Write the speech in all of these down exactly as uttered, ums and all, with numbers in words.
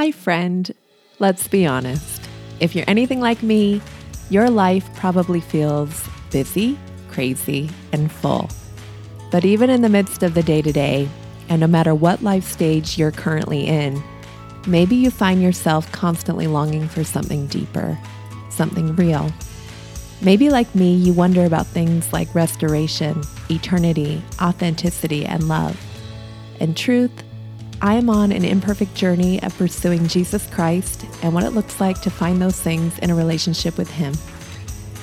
Hi friend, let's be honest. If you're anything like me, your life probably feels busy, crazy, and full. But even in the midst of the day-to-day, and no matter what life stage you're currently in, maybe you find yourself constantly longing for something deeper, something real. Maybe like me, you wonder about things like restoration, eternity, authenticity, and love. In truth, I am on an imperfect journey of pursuing Jesus Christ and what it looks like to find those things in a relationship with Him.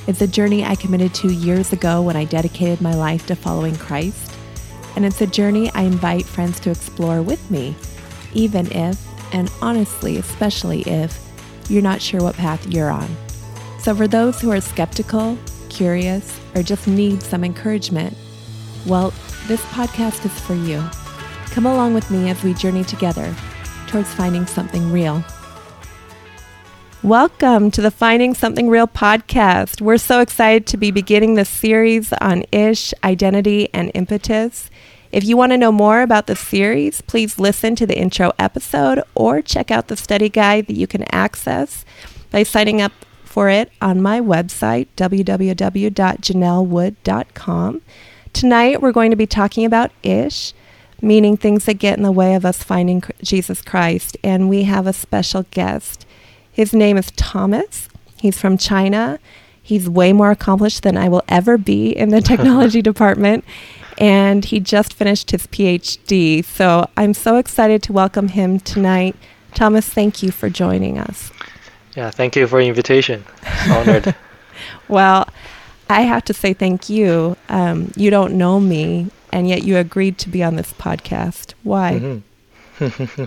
It's a journey I committed to years ago when I dedicated my life to following Christ, and it's a journey I invite friends to explore with me, even if, and honestly, especially if, you're not sure what path you're on. So for those who are skeptical, curious, or just need some encouragement, well, this podcast is for you. Come along with me as we journey together towards finding something real. Welcome to the Finding Something Real podcast. We're so excited to be beginning this series on Ish, identity, and impetus. If you want to know more about the series, please listen to the intro episode or check out the study guide that you can access by signing up for it on my website, w w w dot janelle wood dot com. Tonight, we're going to be talking about Ish, meaning things that get in the way of us finding Jesus Christ. And we have a special guest. His name is Thomas. He's from China. He's way more accomplished than I will ever be in the technology department. And he just finished his P H D. So I'm so excited to welcome him tonight. Thomas, thank you for joining us. Yeah, thank you for the invitation. Honored. Well, I have to say thank you. Um, you don't know me, and yet you agreed to be on this podcast. Why? Mm-hmm.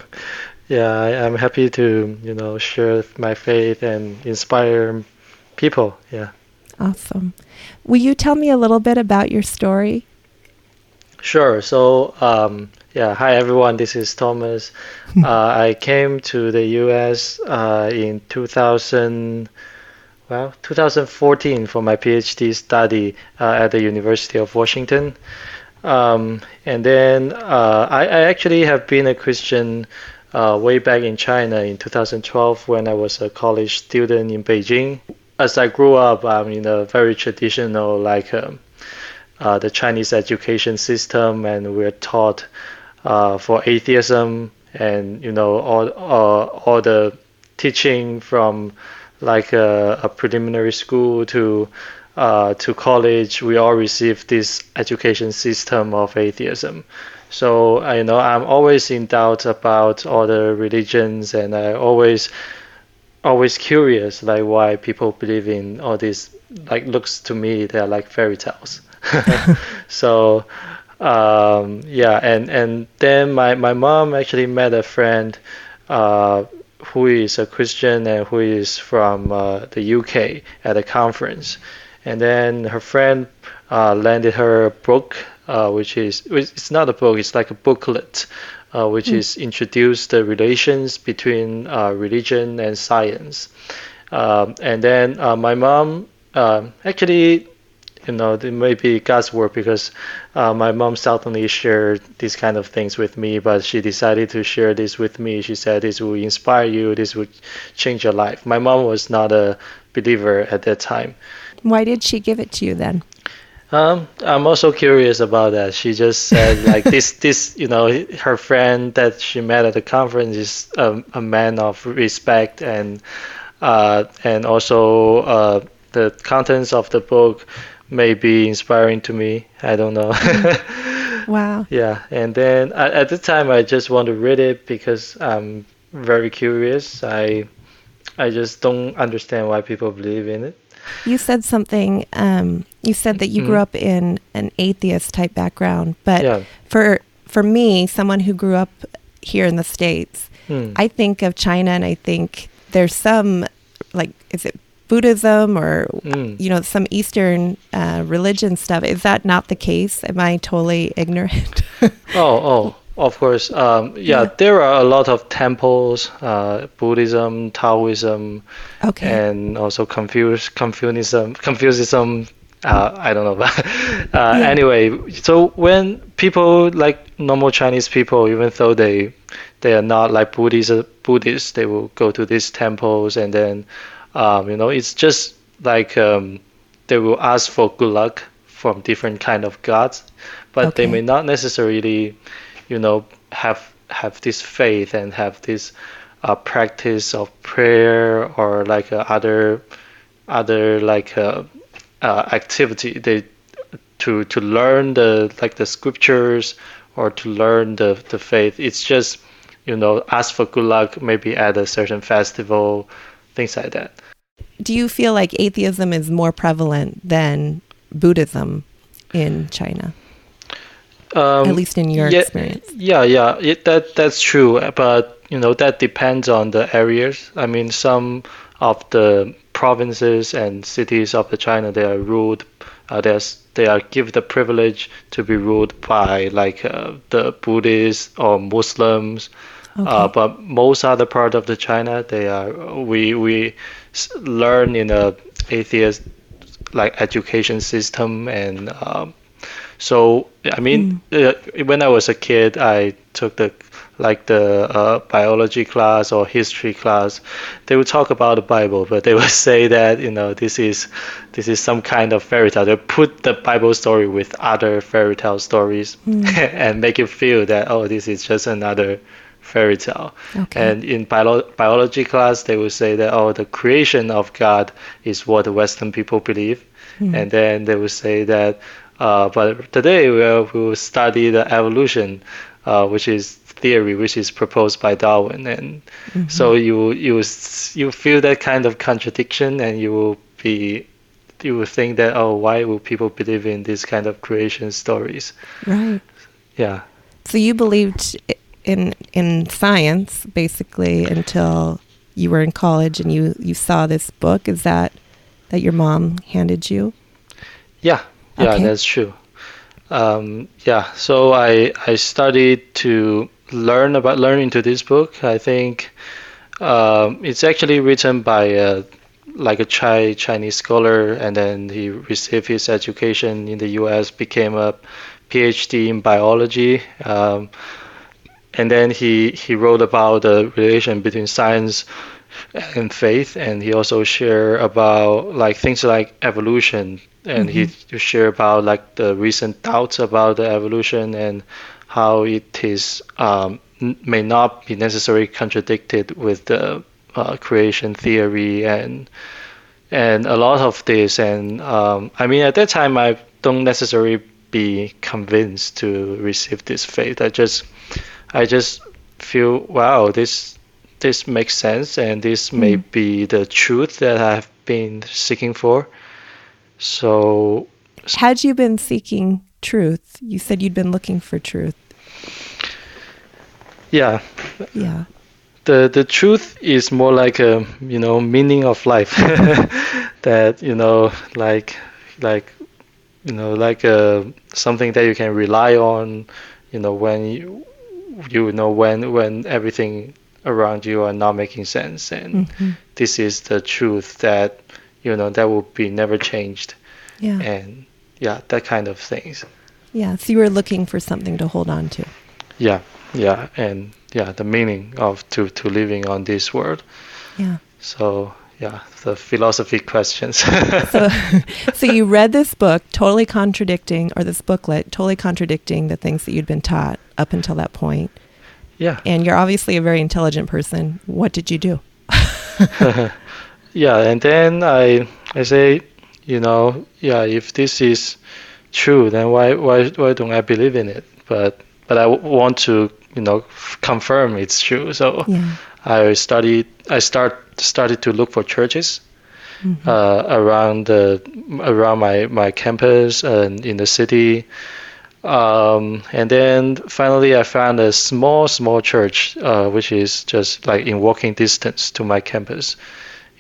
Yeah, I, I'm happy to, you know, share my faith and inspire people. Yeah. Awesome. Will you tell me a little bit about your story? Sure. So, um, yeah, hi everyone. This is Thomas. uh, I came to the U S uh, in two thousand. Well, two thousand fourteen for my P H D study uh, at the University of Washington. Um, and then uh, I, I actually have been a Christian uh, way back in China in two thousand twelve when I was a college student in Beijing. As I grew up, I'm in a very traditional, like um, uh, the Chinese education system, and we're taught uh, for atheism and, you know, all, uh, all the teaching from like a, a preliminary school to uh, to college, we all receive this education system of atheism. So I you know I'm always in doubt about other religions, and I always always curious like why people believe in all these, like, looks to me they're like fairy tales. So um, yeah, and and then my my mom actually met a friend Uh, who is a Christian and who is from uh, the U K at a conference. And then her friend uh, lended her a book, uh, which is, it's not a book, it's like a booklet, uh, which mm. is introduced the relations between uh, religion and science. Um, and then uh, my mom, uh, actually, you know, it may be God's work, because uh, my mom suddenly shared these kind of things with me, but she decided to share this with me. She said, this will inspire you, this will change your life. My mom was not a believer at that time. Why did she give it to you then? Um, I'm also curious about that. She just said, like, this, this, you know, her friend that she met at the conference is a, a man of respect, and uh, and also uh, the contents of the book may be inspiring to me. I don't know. Wow. Yeah. And then I, at the time, I just want to read it because I'm very curious. I I just don't understand why people believe in it. You said something, um, you said that you mm-hmm. grew up in an atheist type background. But yeah. for, for me, someone who grew up here in the States, mm. I think of China and I think there's some, like, is it Buddhism or, mm. you know, some Eastern uh, religion stuff. Is that not the case? Am I totally ignorant? oh, oh, of course. Um, yeah, yeah, there are a lot of temples, uh, Buddhism, Taoism, okay. and also Confus- Confucianism, Confucianism. Uh, I don't know. But uh, yeah. Anyway, so when people, like normal Chinese people, even though they They are not like Buddhists. Buddhists they will go to these temples and then, um, you know, it's just like um, they will ask for good luck from different kind of gods, but okay. they may not necessarily, you know, have have this faith and have this uh, practice of prayer or like uh, other other like uh, uh, activity. They to to learn the like the scriptures or to learn the the faith. It's just, you know, ask for good luck maybe at a certain festival, things like that. Do you feel like atheism is more prevalent than Buddhism in China? Um, at least in your yeah, experience. Yeah, yeah, it, that that's true. But, you know, that depends on the areas. I mean, some of the provinces and cities of the China, they are ruled, uh, they are given the privilege to be ruled by like uh, the Buddhists or Muslims. Okay. Uh, but most other part of the China, they are we we learn in a atheist like education system, and um, so I mean, mm. uh, when I was a kid, I took the like the uh, biology class or history class. They would talk about the Bible, but they would say that, you know, this is this is some kind of fairy tale. They put the Bible story with other fairy tale stories mm. and make you feel that, oh, this is just another fairy tale. Okay. And in bio- biology class, they would say that, oh, the creation of God is what the Western people believe. Mm. And then they would say that, uh, but today we will we'll study the evolution, uh, which is theory, which is proposed by Darwin. And mm-hmm. so you you you feel that kind of contradiction, and you will be you will think that, oh, why will people believe in these kind of creation stories? Right. Yeah. So you believed in in science basically until you were in college and you, you saw this book. Is that that your mom handed you? Yeah. Yeah, okay. That's true. Um, yeah. So I I studied to learn about learning to this book. I think um, it's actually written by a, like a Chai Chinese scholar, and then he received his education in the U S, became a P H D in biology, um, and then he he wrote about the relation between science and faith, and he also shared about like things like evolution, and mm-hmm. he shared about like the recent doubts about the evolution and how it is um, may not be necessarily contradicted with the uh, creation theory and and a lot of this. And um, I mean, at that time, I don't necessarily be convinced to receive this faith. I just I just feel, wow, this this makes sense, and this mm-hmm. may be the truth that I've been seeking for. So, had you been seeking truth? You said you'd been looking for truth. Yeah. Yeah. The the truth is more like a, you know, meaning of life that, you know, like like you know, like a something that you can rely on, you know, when you you know when when everything around you are not making sense, and mm-hmm. this is the truth that, you know, that will be never changed. Yeah. And yeah, that kind of things. Yeah, so you were looking for something to hold on to. Yeah, yeah, and yeah, the meaning of to, to living on this world. Yeah. So, yeah, the philosophy questions. so, so you read this book totally contradicting, or this booklet totally contradicting the things that you'd been taught up until that point. Yeah. And you're obviously a very intelligent person. What did you do? Yeah, and then I I say, you know, yeah, if this is true, then why why why don't I believe in it? But but I w- want to, you know, f- confirm it's true. So yeah. I studied. I start started to look for churches mm-hmm. uh, around the around my, my campus and in the city, um, and then finally I found a small small church, uh, which is just like in walking distance to my campus.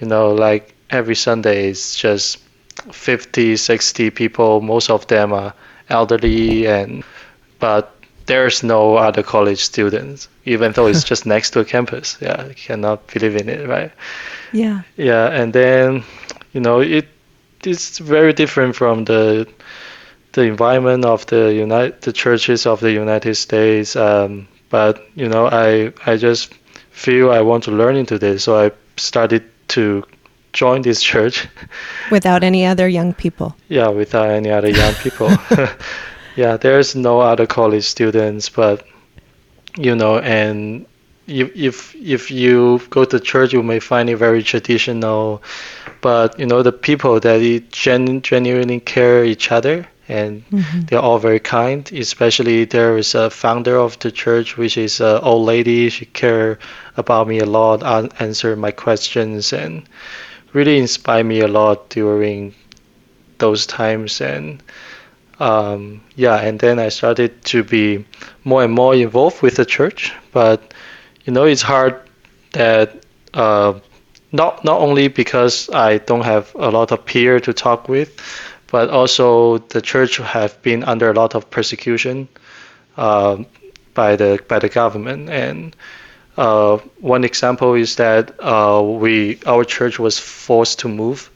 You know, like every Sunday it's just fifty, sixty people, most of them are elderly, and but there's no other college students, even though it's just next to a campus. Yeah, you cannot believe in it, right? Yeah. Yeah, and then, you know, it it's very different from the the environment of the United the churches of the United States. Um, But, you know, I I just feel I want to learn into this. So I started to join this church. Without any other young people. Yeah, without any other young people. Yeah, there's no other college students, but, you know, and you, if if you go to church, you may find it very traditional. But, you know, the people that gen- genuinely care each other. And mm-hmm. they're all very kind, especially there is a founder of the church, which is an old lady. She cared about me a lot, answered my questions, and really inspired me a lot during those times. And um, yeah, and then I started to be more and more involved with the church. But, you know, it's hard that uh, not not only because I don't have a lot of peer to talk with, but also the church have been under a lot of persecution uh, by the by the government. And uh, one example is that uh, we our church was forced to move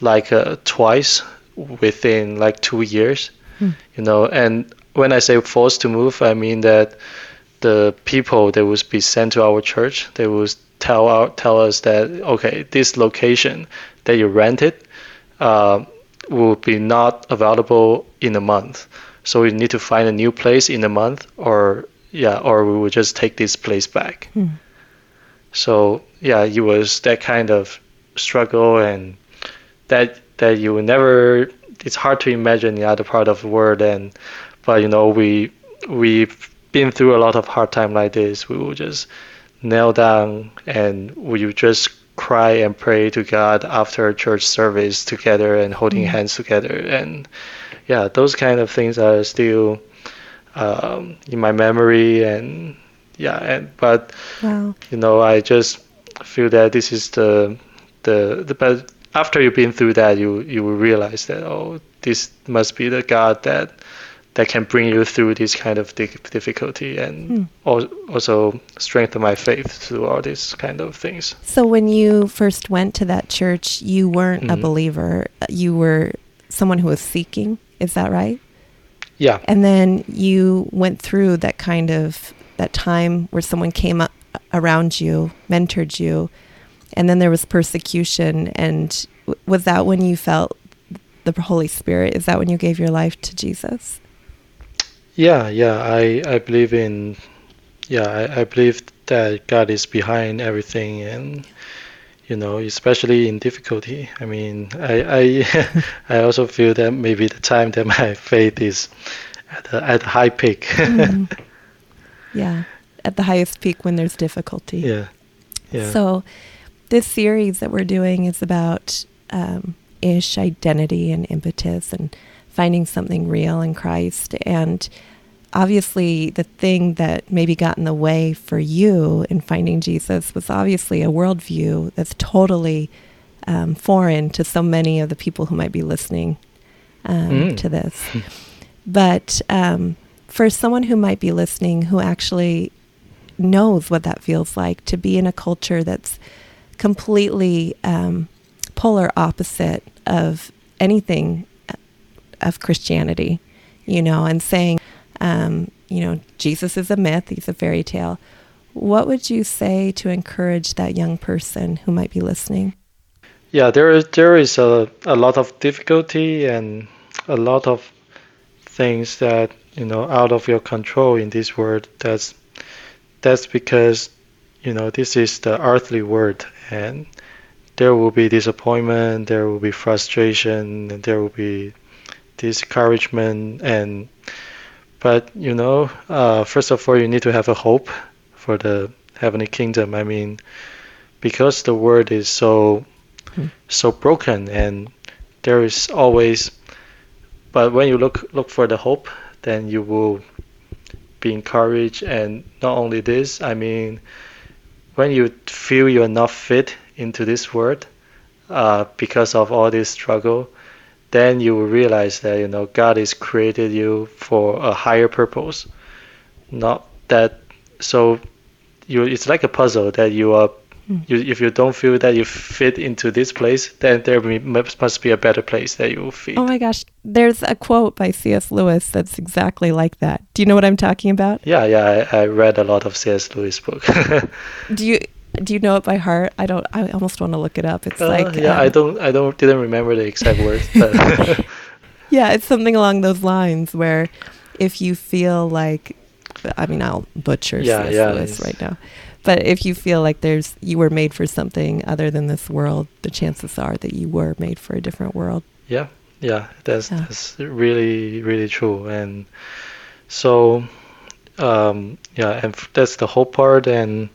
like uh, twice within like two years, hmm. you know. And when I say forced to move, I mean that the people that would be sent to our church, they would tell our, tell us that, okay, this location that you rented, Uh, will be not available in a month, so we need to find a new place in a month, or yeah, or we will just take this place back. Mm. So yeah, it was that kind of struggle, and that that you will never. It's hard to imagine the other part of the world, and but you know we we've been through a lot of hard time like this. We will just kneel down and we just cry and pray to God after church service together and holding hands together. And yeah, those kind of things are still um, in my memory. And yeah, and but wow. you know, I just feel that this is the the the. But after you've been through that, you you will realize that, oh, this must be the God that that can bring you through this kind of difficulty, and hmm. al- also strengthen my faith through all these kind of things. So when you first went to that church, you weren't mm-hmm. a believer. You were someone who was seeking. Is that right? Yeah. And then you went through that kind of, that time where someone came up around you, mentored you, and then there was persecution. And w- was that when you felt the Holy Spirit? Is that when you gave your life to Jesus? Yeah, yeah, I, I believe in, yeah, I, I believe that God is behind everything, and, you know, especially in difficulty. I mean, I I, I also feel that maybe the time that my faith is at a, at high peak. mm-hmm. Yeah, at the highest peak when there's difficulty. Yeah, yeah. So this series that we're doing is about um, ish identity and impetus and finding something real in Christ. And obviously the thing that maybe got in the way for you in finding Jesus was obviously a worldview that's totally um, foreign to so many of the people who might be listening um, mm. to this. But um, for someone who might be listening who actually knows what that feels like to be in a culture that's completely um, polar opposite of anything of Christianity, you know, and saying, um, you know, Jesus is a myth, he's a fairy tale. What would you say to encourage that young person who might be listening? Yeah, there is, there is a, a lot of difficulty and a lot of things that, you know, out of your control in this world. That's, that's because, you know, this is the earthly world, and there will be disappointment, there will be frustration, and there will be discouragement. And but you know uh, first of all, you need to have a hope for the heavenly kingdom. I mean, because the world is so hmm. so broken, and there is always, but when you look look for the hope, then you will be encouraged. And not only this, I mean, when you feel you're not fit into this world uh, because of all this struggle, then you will realize that, you know, God has created you for a higher purpose. Not that, so you, it's like a puzzle that you are You, if you don't feel that you fit into this place, then there must be a better place that you will fit. Oh my gosh, there's a quote by C S Lewis that's exactly like that. Do you know what I'm talking about? Yeah, yeah, I, I read a lot of C S Lewis book. Do you do you know it by heart? I don't. I almost want to look it up. It's uh, like yeah, um, I don't, I don't, didn't remember the exact words. But yeah, it's something along those lines where if you feel like, I mean, I'll butcher yeah, C S yeah, Lewis right now. But if you feel like there's you were made for something other than this world, the chances are that you were made for a different world. Yeah, yeah, that's, yeah. that's really, really true. And so, um, yeah, and that's the whole part. And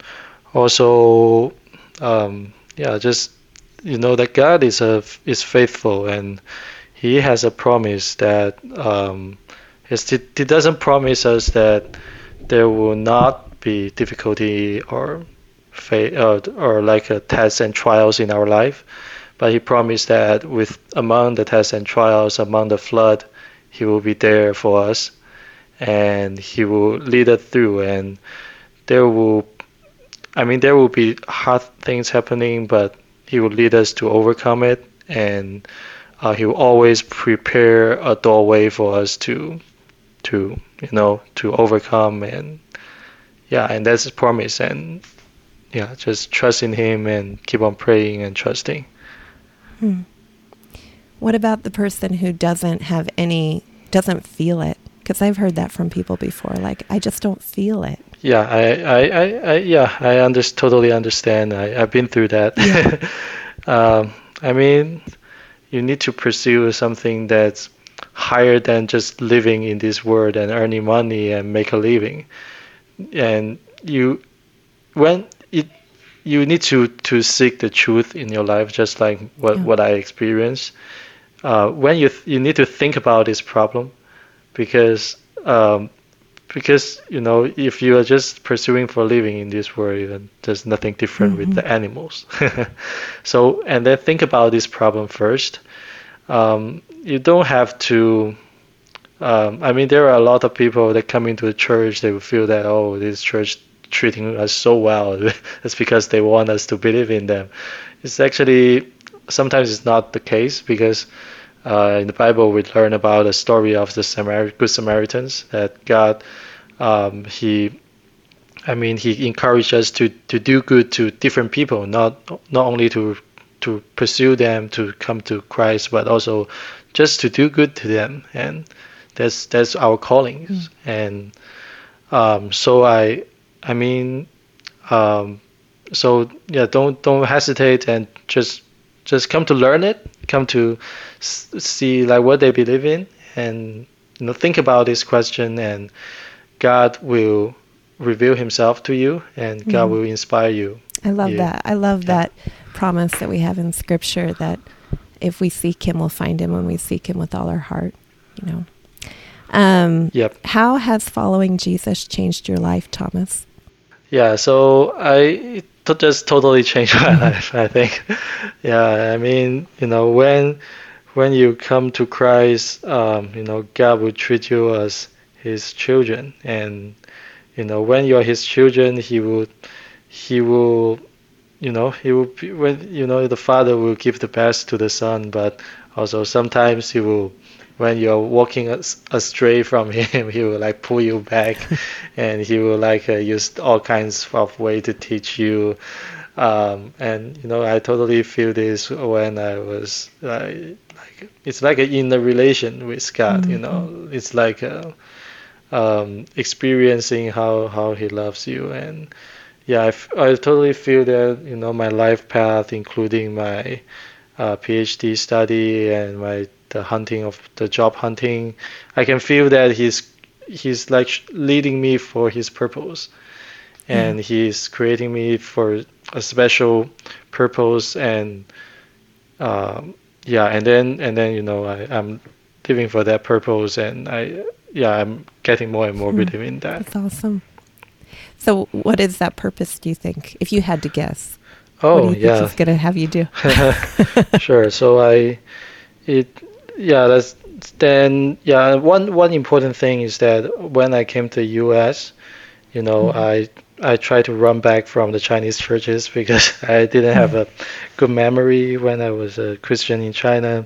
also, um, yeah, just, you know, that God is a, is faithful, and He has a promise that um, He doesn't promise us that there will not be difficulty or faith, uh, or like a tests and trials in our life, but He promised that with among the tests and trials, among the flood, He will be there for us, and He will lead us through. And there will, I mean, there will be hard things happening, but He will lead us to overcome it, and uh, He will always prepare a doorway for us to, to you know, to overcome and. Yeah, and that's His promise, and yeah, just trust in Him and keep on praying and trusting. Hmm. What about the person who doesn't have any, doesn't feel it? Because I've heard that from people before, like, I just don't feel it. Yeah, I, I, I, I yeah, I under- totally understand. I, I've been through that. Yeah. um, I mean, you need to pursue something that's higher than just living in this world and earning money and make a living. And you, when it, you need to, to seek the truth in your life, just like what, yeah. what I experienced. Uh, when you th- you need to think about this problem, because um, because you know if you are just pursuing for living in this world, then there's nothing different mm-hmm. with the animals. So and then think about this problem first. Um, you don't have to. Um, I mean, there are a lot of people that come into the church, they will feel that, oh, this church treating us so well. It's because they want us to believe in them. It's actually, sometimes it's not the case, because uh, in the Bible we learn about the story of the Samar- Good Samaritans, that God, um, He, I mean, He encouraged us to, to do good to different people, not not only to to pursue them, to come to Christ, but also just to do good to them. And That's that's our calling, mm. and um, so I, I mean, um, so yeah, don't don't hesitate, and just just come to learn it, come to s- see like what they believe in, and you know think about this question, and God will reveal Himself to you, and God mm. will inspire you. I love you. that. I love yeah. that promise that we have in Scripture, that if we seek Him, we'll find Him when we seek Him with all our heart. You know. Um, yep. How has following Jesus changed your life, Thomas? Yeah, so I t- just totally changed my life, I think. Yeah, I mean, you know, when when you come to Christ, um, you know, God will treat you as His children, and you know, when you're His children, He will, He will, you know, He will be, when you know, the Father will give the best to the Son, but also sometimes He will. When you're walking astray from Him, He will like pull you back, and He will like uh, use all kinds of way to teach you. Um, and you know, I totally feel this when I was uh, like, it's like an inner relation with God. Mm-hmm. You know, it's like uh, um, experiencing how, how He loves you. And yeah, I, f- I totally feel that you know my life path, including my uh, PhD study and my the hunting of the job hunting, I can feel that he's he's like leading me for His purpose, and mm. He's creating me for a special purpose, and um, yeah, and then and then you know I, I'm living for that purpose, and I yeah I'm getting more and more mm. believing in that. That's awesome. So, what is that purpose? Do you think, if you had to guess? Oh, what do you yeah. think He's gonna have you do? Sure. So I it. Yeah, that's then. Yeah, one one important thing is that when I came to the U S, you know, mm-hmm. I I tried to run back from the Chinese churches because I didn't have a good memory when I was a Christian in China.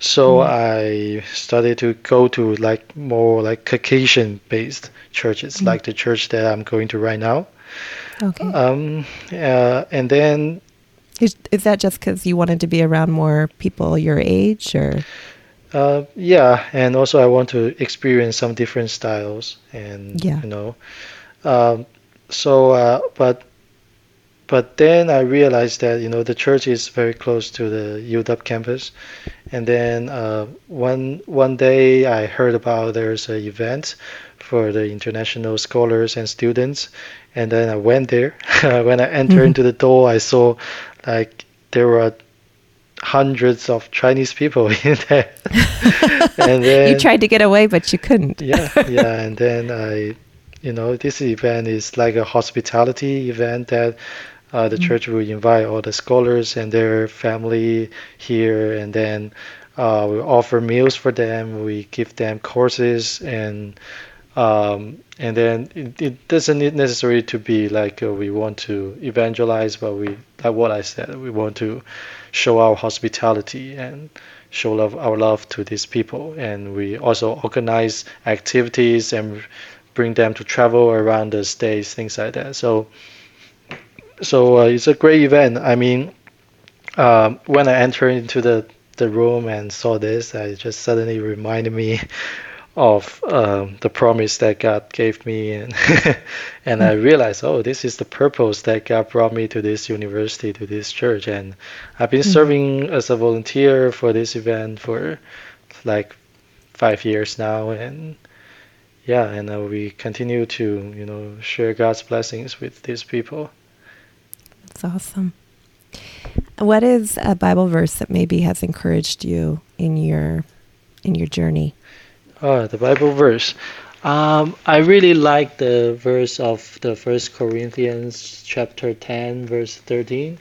So mm. I started to go to like more like Caucasian-based churches, mm. like the church that I'm going to right now. Okay. Um. Uh, and then... Is, is that just because you wanted to be around more people your age, or...? Uh, yeah, and also I want to experience some different styles, and yeah. you know, um, so uh, but but then I realized that you know the church is very close to the U W campus, and then uh, one one day I heard about there's an event for the international scholars and students, and then I went there. When I entered mm-hmm. into the door, I saw like there were hundreds of Chinese people in there. And then, you tried to get away, but you couldn't. yeah, yeah. And then I, you know, this event is like a hospitality event that uh, the mm-hmm. church will invite all the scholars and their family here. And then uh, we offer meals for them. We give them courses. And um, and then it, it doesn't need necessarily to be like uh, we want to evangelize, but we, like what I said, we want to show our hospitality and show love, our love to these people. And we also organize activities and bring them to travel around the states, things like that. So so uh, it's a great event. I mean, um, when I entered into the, the room and saw this, I just suddenly reminded me of um, the promise that God gave me. And and I realized, oh, this is the purpose that God brought me to this university, to this church. And I've been mm-hmm. serving as a volunteer for this event for like five years now. And yeah, and uh, we continue to, you know, share God's blessings with these people. That's awesome. What is a Bible verse that maybe has encouraged you in your in your journey? Oh, the Bible verse. Um, I really like the verse of the First Corinthians chapter ten, verse thirteen.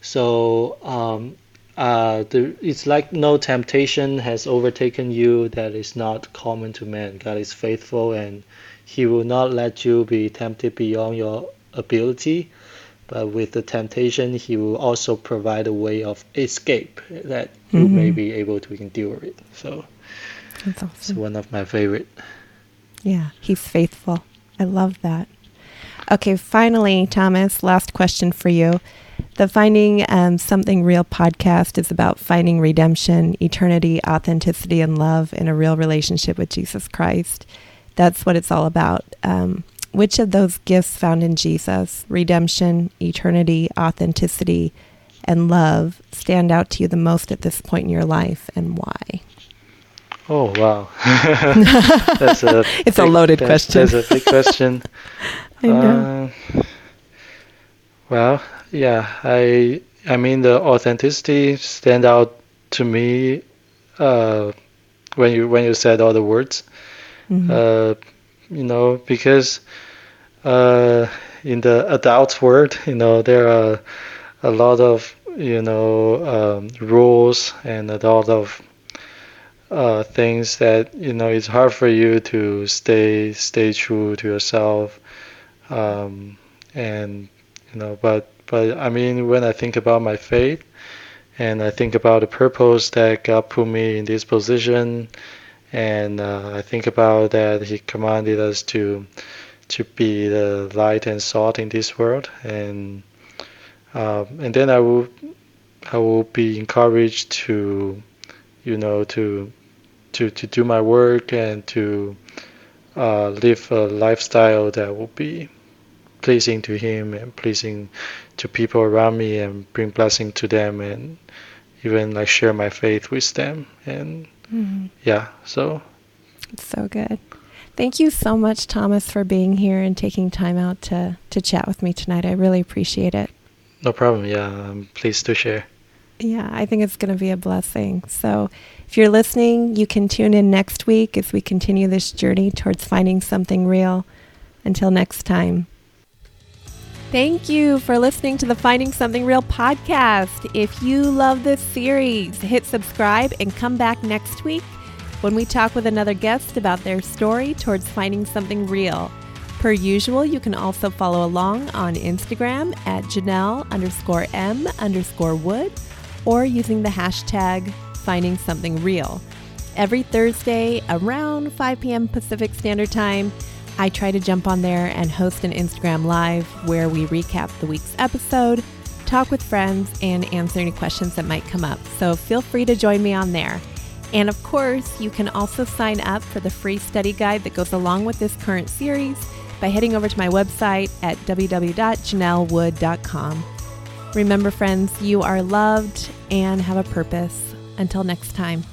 So um, uh, the, it's like no temptation has overtaken you that is not common to man. God is faithful, and He will not let you be tempted beyond your ability. But with the temptation, He will also provide a way of escape that mm-hmm. you may be able to endure it. So. That's awesome. It's one of my favorite. Yeah, He's faithful. I love that. Okay, finally, Thomas, last question for you. The Finding um, Something Real podcast is about finding redemption, eternity, authenticity, and love in a real relationship with Jesus Christ. That's what it's all about. Um, which of those gifts found in Jesus, redemption, eternity, authenticity, and love, stand out to you the most at this point in your life, and why? Oh, wow. That's a it's big, a loaded that's, question. That's a big question. I know. Uh, well, yeah, I I mean, the authenticity stand out to me uh, when you when you said all the words, mm-hmm. uh, you know, because uh, in the adult world, you know, there are a lot of, you know, um, rules and a lot of Uh, things that, you know, it's hard for you to stay stay true to yourself, um, and you know, but but I mean, when I think about my faith, and I think about the purpose that God put me in this position, and uh, I think about that He commanded us to to be the light and salt in this world, and uh, and then I will I will be encouraged to, you know, to To, to do my work and to uh, live a lifestyle that will be pleasing to Him and pleasing to people around me and bring blessing to them and even like share my faith with them. And mm-hmm. yeah, so. It's so good. Thank you so much, Thomas, for being here and taking time out to, to chat with me tonight. I really appreciate it. No problem. Yeah, I'm pleased to share. Yeah, I think it's going to be a blessing. So if you're listening, you can tune in next week as we continue this journey towards finding something real. Until next time. Thank you for listening to the Finding Something Real podcast. If you love this series, hit subscribe and come back next week when we talk with another guest about their story towards finding something real. Per usual, you can also follow along on Instagram at Janelle underscore M underscore Wood or using the hashtag Finding Something Real. Every Thursday around five p.m. Pacific Standard Time, I try to jump on there and host an Instagram Live where we recap the week's episode, talk with friends, and answer any questions that might come up. So feel free to join me on there. And of course, you can also sign up for the free study guide that goes along with this current series by heading over to my website at w w w dot janelle wood dot com. Remember, friends, you are loved and have a purpose. Until next time.